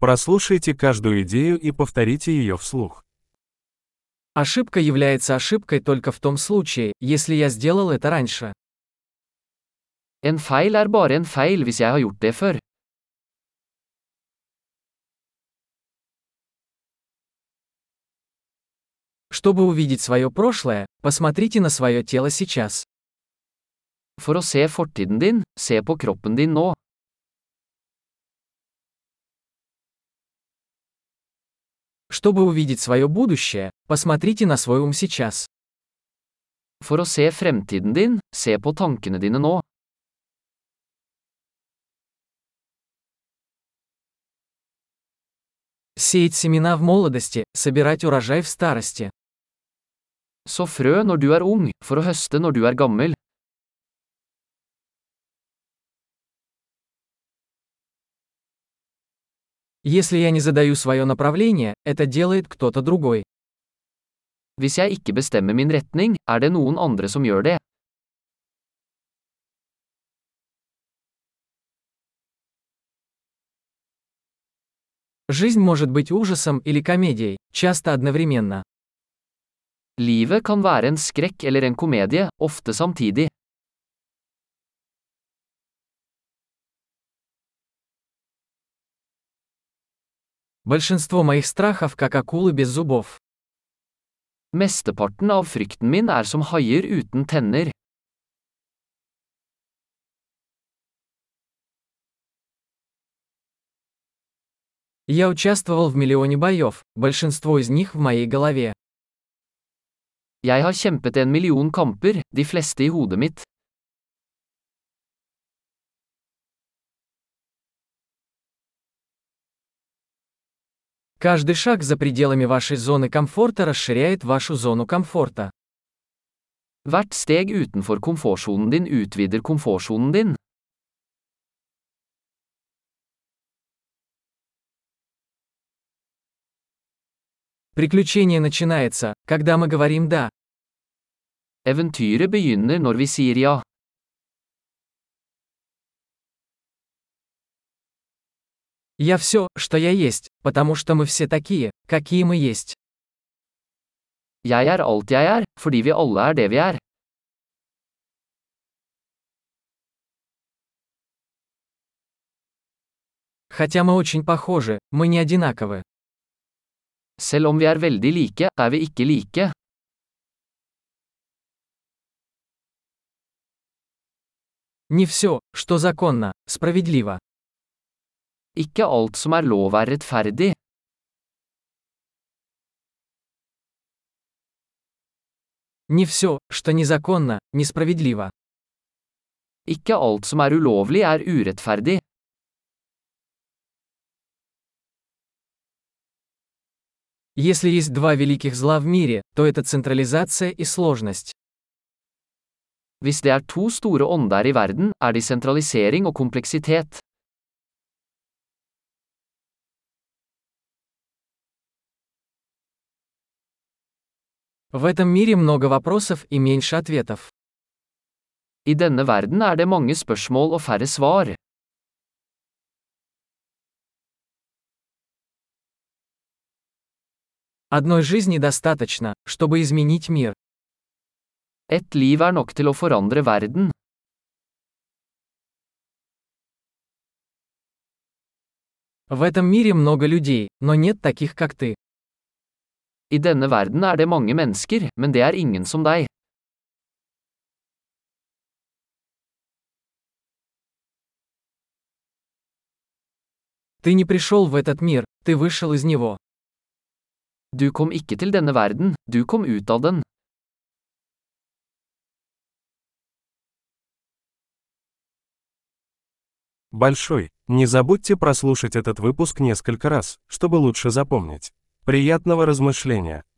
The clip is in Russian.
Прослушайте каждую идею и повторите ее вслух. Ошибка является ошибкой только в том случае, если я сделал это раньше. En feil bare en feil hvis jeg har gjort det før. Чтобы увидеть свое прошлое, посмотрите на свое тело сейчас. For å se fortiden din, se på kroppen din nå. Чтобы увидеть свое будущее, посмотрите на свой ум сейчас. For å se fremtiden din, se på tankene dine nå. Сеять семена в молодости, собирать урожай в старости. Så frø når du er ung, for å høste når du er gammel. Если я не задаю свое направление, это делает кто-то другой. Hvis jeg ikke bestemmer min retning, det noen andre som gjør det. Жизнь может быть ужасом или комедией, часто одновременно. Livet kan være en skrekk eller en komedie, ofte samtidig. Большинство моих страхов как акулы без зубов. Mesteparten av frykten min som haier uten tenner. Я участвовал в миллионе боев, большинство из них в моей голове. Jeg har kjempet en million kamper, de fleste i hodet mitt. Каждый шаг за пределами вашей зоны комфорта расширяет вашу зону комфорта. Hvert steg utenfor komfortsonen din utvider komfortsonen din. Приключение начинается, когда мы говорим «да». Eventyret begynner når vi sier ja. Я все, что я есть, потому что мы все такие, какие мы есть. Jeg alt jeg fordi vi alle det vi . Хотя мы очень похожи, мы не одинаковы. Selv om vi veldig like, vi ikke like. Не все, что законно, справедливо. Ikke alt som lov rettferdig. Не все, что незаконно, несправедливо. Ikke alt som ulovlig urettferdig. Если есть два великих зла в мире, то это централизация и сложность. Hvis det to store ånder i verden, det sentralisering og kompleksitet. В этом мире много вопросов и меньше ответов. I denne verden det mange spørsmål og færre svar. Одной жизни достаточно, чтобы изменить мир. Et liv nok til å forandre verden. В этом мире много людей, но нет таких, как ты. I denne verden det mange mennesker, men det ingen som deg. Ты не пришел в этот мир, ты вышел из него. Du kom ikke til denne verden, du kom ut av den. Большой. Не забудьте прослушать этот выпуск несколько раз, чтобы лучше запомнить. Приятного размышления!